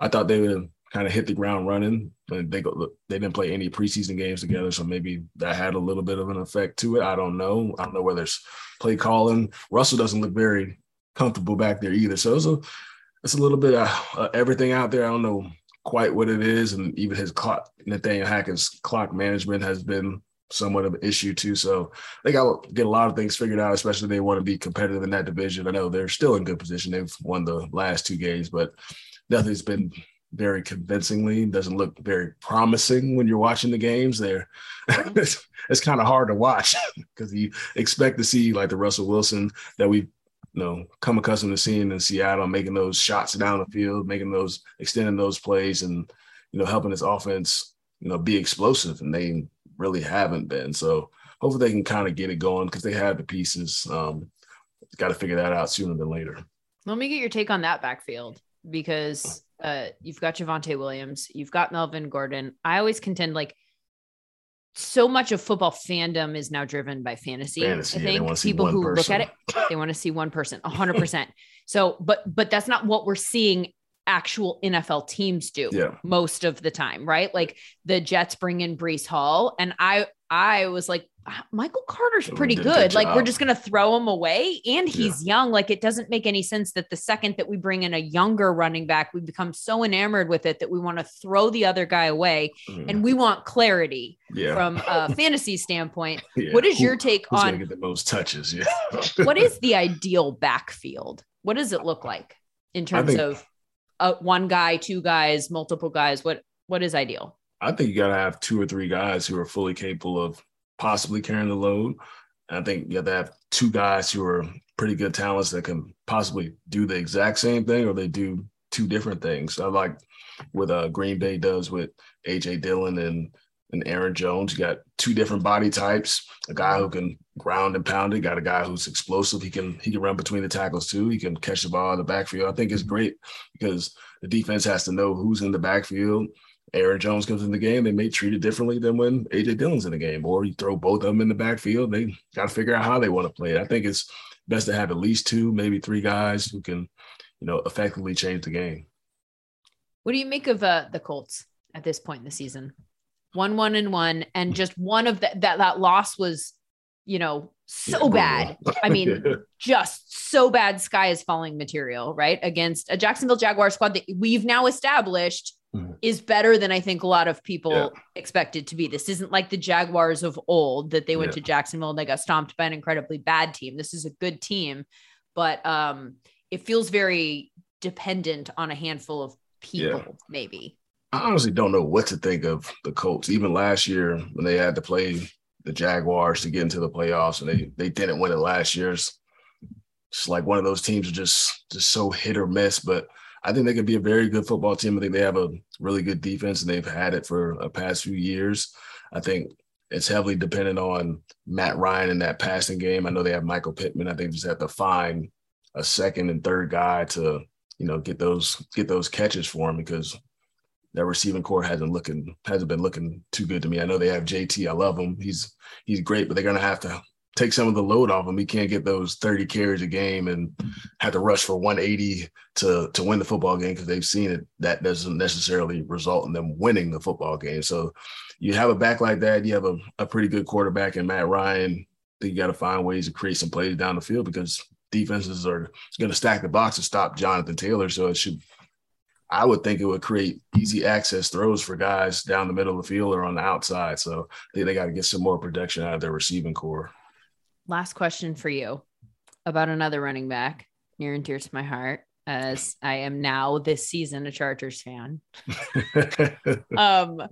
I thought they would kind of hit the ground running. But they go, they didn't play any preseason games together, so maybe that had a little bit of an effect to it. I don't know. I don't know whether it's play calling. Russell doesn't look very comfortable back there either. So it's a, it's a little bit of uh, everything out there. I don't know quite what it is, and even his clock, Nathaniel Hackett's clock management has been somewhat of an issue too. So they got to get a lot of things figured out, especially if they want to be competitive in that division. I know they're still in good position. They've won the last two games, but nothing's been very convincingly. Doesn't look very promising when you're watching the games there. it's, it's kind of hard to watch because you expect to see like the Russell Wilson that we've you know, come accustomed to seeing in Seattle, making those shots down the field, making those, extending those plays and, you know, helping his offense, you know, be explosive. And they really haven't been. So hopefully they can kind of get it going because they have the pieces. Um, got to figure that out sooner than later. Let me get your take on that backfield because uh, you've got Javonte Williams, you've got Melvin Gordon. I always contend like so much of football fandom is now driven by fantasy. fantasy I think yeah, people who person. look at it, they want to see one person, one hundred percent. So, but, but that's not what we're seeing actual N F L teams do yeah. most of the time, right? Like the Jets bring in Breece Hall. And I, I was like, Michael Carter's pretty good. Like we're just going to throw him away. And he's yeah. young. Like it doesn't make any sense that the second that we bring in a younger running back, we become so enamored with it that we want to throw the other guy away. Mm. And we want clarity yeah. from a fantasy standpoint. Yeah. What is your take Who, on the most touches? Yeah. What is the ideal backfield? What does it look like in terms think, of uh, one guy, two guys, multiple guys? What, what is ideal? I think you got to have two or three guys who are fully capable of possibly carrying the load. And I think you have to have two guys who are pretty good talents that can possibly do the exact same thing or they do two different things. I like what uh, Green Bay does with A J Dillon and, and Aaron Jones. You got two different body types, a guy who can ground and pound it, got a guy who's explosive. He can he can run between the tackles too. He can catch the ball in the backfield. I think it's great because the defense has to know who's in the backfield. Aaron Jones comes in the game, they may treat it differently than when A J Dillon's in the game, or you throw both of them in the backfield, they got to figure out how they want to play it. I think it's best to have at least two, maybe three guys who can, you know, effectively change the game. What do you make of uh, the Colts at this point in the season? One, one, and one, and just one of the, that, that loss was, you know, so yeah, bad. I mean, yeah. just so bad sky is falling material, right? Against a Jacksonville Jaguar squad that we've now established is better than I think a lot of people yeah. expected to be. This isn't like the Jaguars of old that they went yeah. to Jacksonville and they got stomped by an incredibly bad team. This is a good team, but um, it feels very dependent on a handful of people, yeah. maybe. I honestly don't know what to think of the Colts. Even last year when they had to play the Jaguars to get into the playoffs and they, they didn't win it last year. It's just like one of those teams are just, just so hit or miss, but I think they could be a very good football team. I think they have a really good defense, and they've had it for the past few years. I think it's heavily dependent on Matt Ryan and that passing game. I know they have Michael Pittman. I think they just have to find a second and third guy to, you know, get those get those catches for him because that receiving core hasn't looking hasn't been looking too good to me. I know they have J T. I love him. He's he's great, but they're gonna have to take some of the load off him. He can't get those thirty carries a game and have to rush for one eighty to, to win the football game because they've seen it. That doesn't necessarily result in them winning the football game. So you have a back like that. You have a, a pretty good quarterback in Matt Ryan. Then you got to find ways to create some plays down the field because defenses are going to stack the box to stop Jonathan Taylor. So it should, I would think it would create easy access throws for guys down the middle of the field or on the outside. So I think they got to get some more production out of their receiving core. Last question for you about another running back near and dear to my heart, as I am now this season a Chargers fan. um,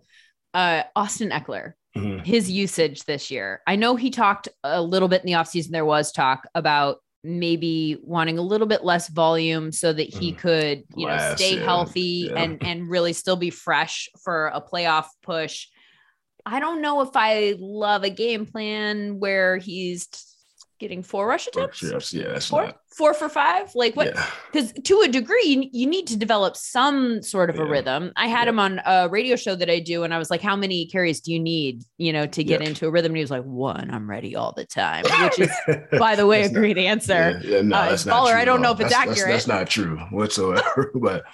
uh, Austin Eckler, mm-hmm. his usage this year. I know he talked a little bit in the offseason. There was talk about maybe wanting a little bit less volume so that he mm. could, you Last, know, stay yeah. healthy yeah. and and really still be fresh for a playoff push. I don't know if I love a game plan where he's getting four rush attempts. Yes, yeah, that's four, not... four for five. Like what? Because yeah. to a degree, you, you need to develop some sort of yeah. a rhythm. I had yeah. him on a radio show that I do, and I was like, "How many carries do you need, you know, to get yeah. into a rhythm?" And he was like, "One. I'm ready all the time," which is, by the way, a not, great answer. Yeah, yeah, no, uh, that's not caller, true, I don't no. know if that's, it's accurate. That's, that's not true whatsoever. But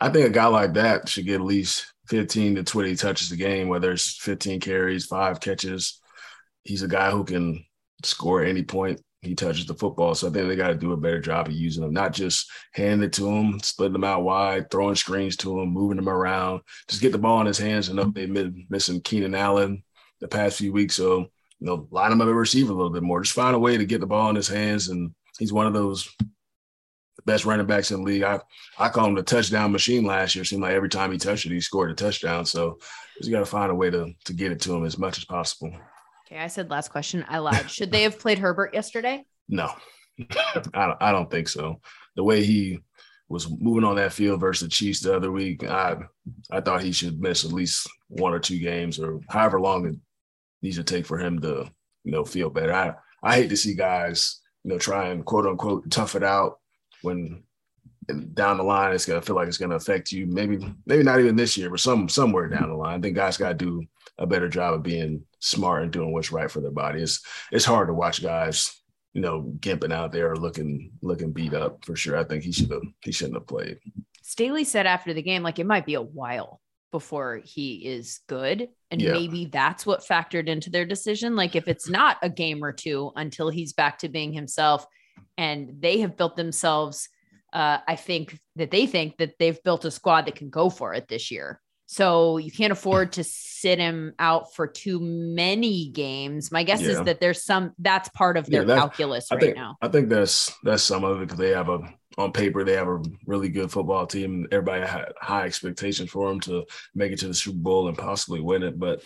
I think a guy like that should get at least fifteen to twenty touches a game, whether it's fifteen carries, five catches. He's a guy who can score at any point he touches the football. So I think they got to do a better job of using him, not just handing it to him, splitting him out wide, throwing screens to him, moving him around. Just get the ball in his hands. I know they've been missing Keenan Allen the past few weeks. So, you know, line him up at receiver a little bit more. Just find a way to get the ball in his hands. And he's one of those best running backs in the league. I I call him the touchdown machine last year. It seemed like every time he touched it, he scored a touchdown. So just got to find a way to, to get it to him as much as possible. Okay, I said last question. I lied. Should they have played Herbert yesterday? No. I don't, I don't think so. The way he was moving on that field versus the Chiefs the other week, I I thought he should miss at least one or two games or however long it needs to take for him to, you know, feel better. I, I hate to see guys, you know, try and quote unquote tough it out when down the line it's gonna feel like it's gonna affect you. Maybe maybe not even this year, but some somewhere down the line. I think guys gotta do a better job of being smart and doing what's right for their body. It's it's hard to watch guys, you know, gimping out there, looking looking beat up for sure. I think he should have he shouldn't have played. Staley said after the game, like, it might be a while before he is good. And yeah. maybe that's what factored into their decision. Like, if it's not a game or two until he's back to being himself, and they have built themselves, uh, I think that they think that they've built a squad that can go for it this year. So you can't afford to sit him out for too many games. My guess yeah. is that there's some, that's part of their yeah, that, calculus I right think, now. I think that's, that's some of it, because they have a, on paper, they have a really good football team. Everybody had high expectations for them to make it to the Super Bowl and possibly win it. But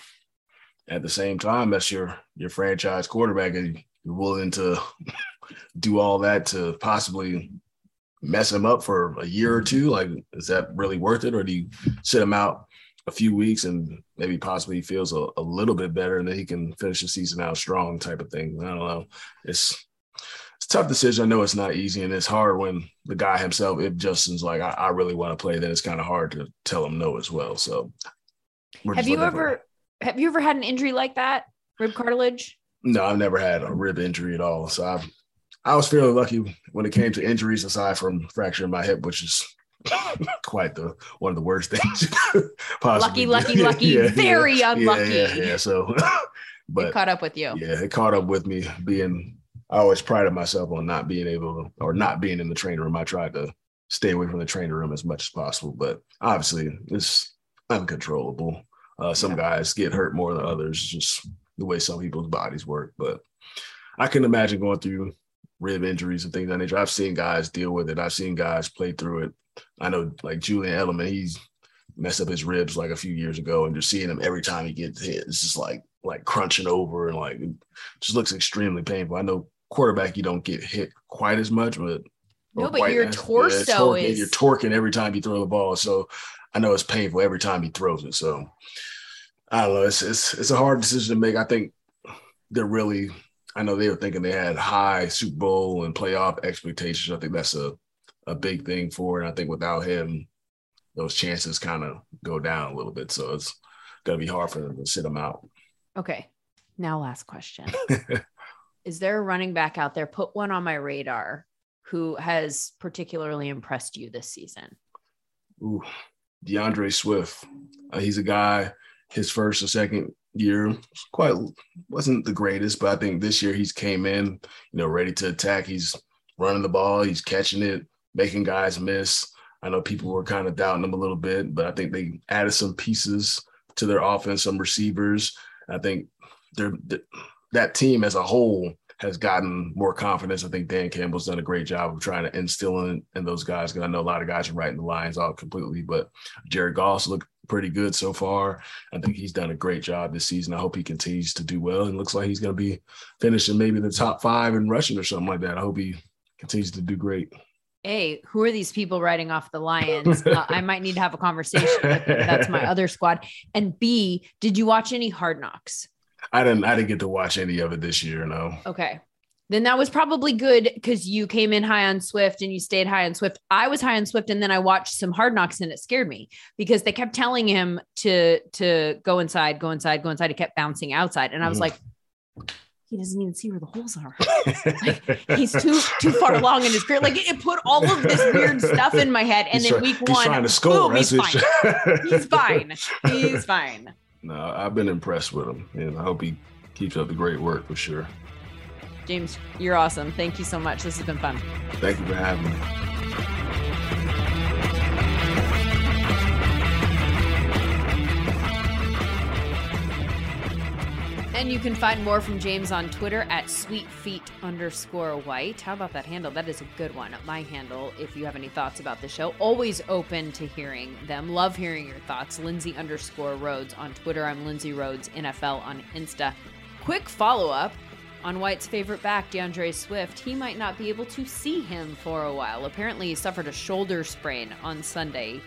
at the same time, that's your, your franchise quarterback, and you're willing to do all that to possibly mess him up for a year or two. Like, is that really worth it? Or do you sit him out a few weeks and maybe possibly he feels a, a little bit better and then he can finish the season out strong type of thing? I don't know. It's it's a tough decision. I know it's not easy, and it's hard when the guy himself, if Justin's like, I, I really want to play, then it's kind of hard to tell him no as well. So have you ever, for... have you ever had an injury like that? Rib cartilage? No, I've never had a rib injury at all. So I've, I was fairly lucky when it came to injuries, aside from fracturing my hip, which is quite the one of the worst things possibly. Lucky, lucky, lucky, yeah, very yeah, unlucky. Yeah, yeah. So, but it caught up with you. Yeah, it caught up with me. Being, I always prided myself on not being able to, or not being in the training room. I tried to stay away from the training room as much as possible, but obviously it's uncontrollable. Uh, some yeah. guys get hurt more than others, just the way some people's bodies work. But I can imagine going through rib injuries and things of that nature. I've seen guys deal with it. I've seen guys play through it. I know, like, Julian Edelman, he's messed up his ribs like a few years ago, and just seeing him every time he gets hit, it's just like like crunching over, and like, it just looks extremely painful. I know quarterback, you don't get hit quite as much, but no, but your nasty. torso yeah, torquing, is you're torquing every time you throw the ball. So I know it's painful every time he throws it. So I don't know. It's it's it's a hard decision to make. I think they're really. I know they were thinking they had high Super Bowl and playoff expectations. I think that's a, a big thing for it. And I think without him, those chances kind of go down a little bit. So it's going to be hard for them to sit him out. Okay. Now, last question. Is there a running back out there, put one on my radar, who has particularly impressed you this season? Ooh, DeAndre Swift. Uh, he's a guy, his first or second year quite wasn't the greatest, but I think this year he's came in, you know, ready to attack. He's running the ball, he's catching it, making guys miss. I know people were kind of doubting him a little bit, but I think they added some pieces to their offense, some receivers. I think they're, that team as a whole has gotten more confidence. I think Dan Campbell's done a great job of trying to instill in, in those guys, because I know a lot of guys are writing the lines out completely, but Jared Goff's looked pretty good so far. I think he's done a great job this season. I hope he continues to do well. It looks like he's going to be finishing maybe the top five in rushing or something like that. I hope he continues to do great. Hey, who are these people riding off the Lions? uh, I might need to have a conversation with them. That's my other squad. And B, did you watch any Hard Knocks? I didn't, I didn't get to watch any of it this year. No. Okay. Then that was probably good, because you came in high on Swift and you stayed high on Swift. I was high on Swift, and then I watched some Hard Knocks, and it scared me, because they kept telling him to, to go inside, go inside, go inside. He kept bouncing outside. And I was like, he doesn't even see where the holes are. Like, he's too, too far along in his career. Like, it put all of this weird stuff in my head. And he's then week he's one, trying to score, boom, he's, fine. he's fine. He's fine. No, I've been impressed with him, and I hope he keeps up the great work for sure. James, you're awesome. Thank you so much. This has been fun. Thank you for having me. And you can find more from James on Twitter at sweetfeet underscore white. How about that handle? That is a good one. My handle, if you have any thoughts about the show, always open to hearing them. Love hearing your thoughts. Lindsay underscore Rhodes on Twitter. I'm Lindsay Rhodes N F L on Insta. Quick follow-up. On White's favorite back, DeAndre Swift, he might not be able to see him for a while. Apparently, he suffered a shoulder sprain on Sunday.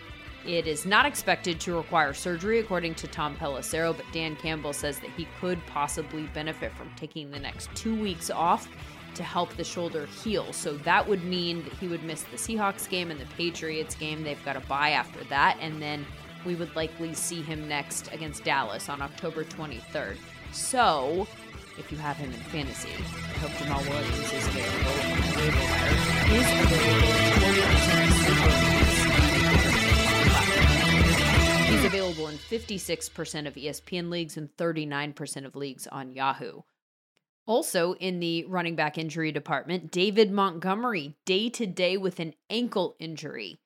It is not expected to require surgery, according to Tom Pelissero, but Dan Campbell says that he could possibly benefit from taking the next two weeks off to help the shoulder heal. So that would mean that he would miss the Seahawks game and the Patriots game. They've got a bye after that, and then we would likely see him next against Dallas on October twenty-third. So, if you have him in fantasy, I hope Jamal Williams is available. He's available in fifty-six percent of E S P N leagues and thirty-nine percent of leagues on Yahoo. Also in the running back injury department, David Montgomery, day-to-day with an ankle injury.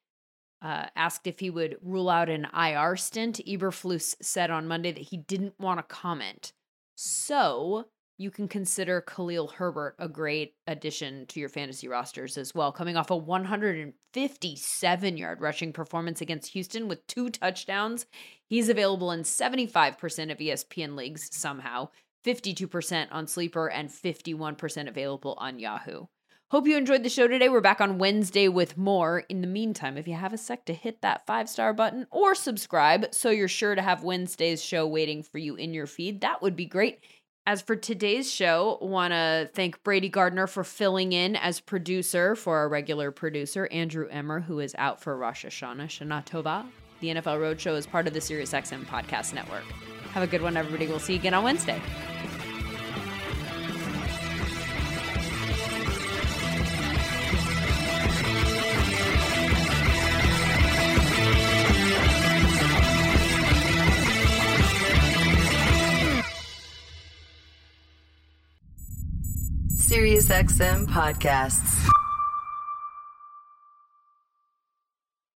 Uh, asked if he would rule out an I R stint, Eberflus said on Monday that he didn't want to comment. So you can consider Khalil Herbert a great addition to your fantasy rosters as well, coming off a one hundred fifty-seven-yard rushing performance against Houston with two touchdowns. He's available in seventy-five percent of E S P N leagues somehow, fifty-two percent on Sleeper, and fifty-one percent available on Yahoo. Hope you enjoyed the show today. We're back on Wednesday with more. In the meantime, if you have a sec to hit that five-star button or subscribe so you're sure to have Wednesday's show waiting for you in your feed, that would be great. As for today's show, want to thank Brady Gardner for filling in as producer for our regular producer, Andrew Emmer, who is out for Rosh Hashanah. Shana Tova. The N F L Road Show is part of the SiriusXM Podcast Network. Have a good one, everybody. We'll see you again on Wednesday. SiriusXM Podcasts.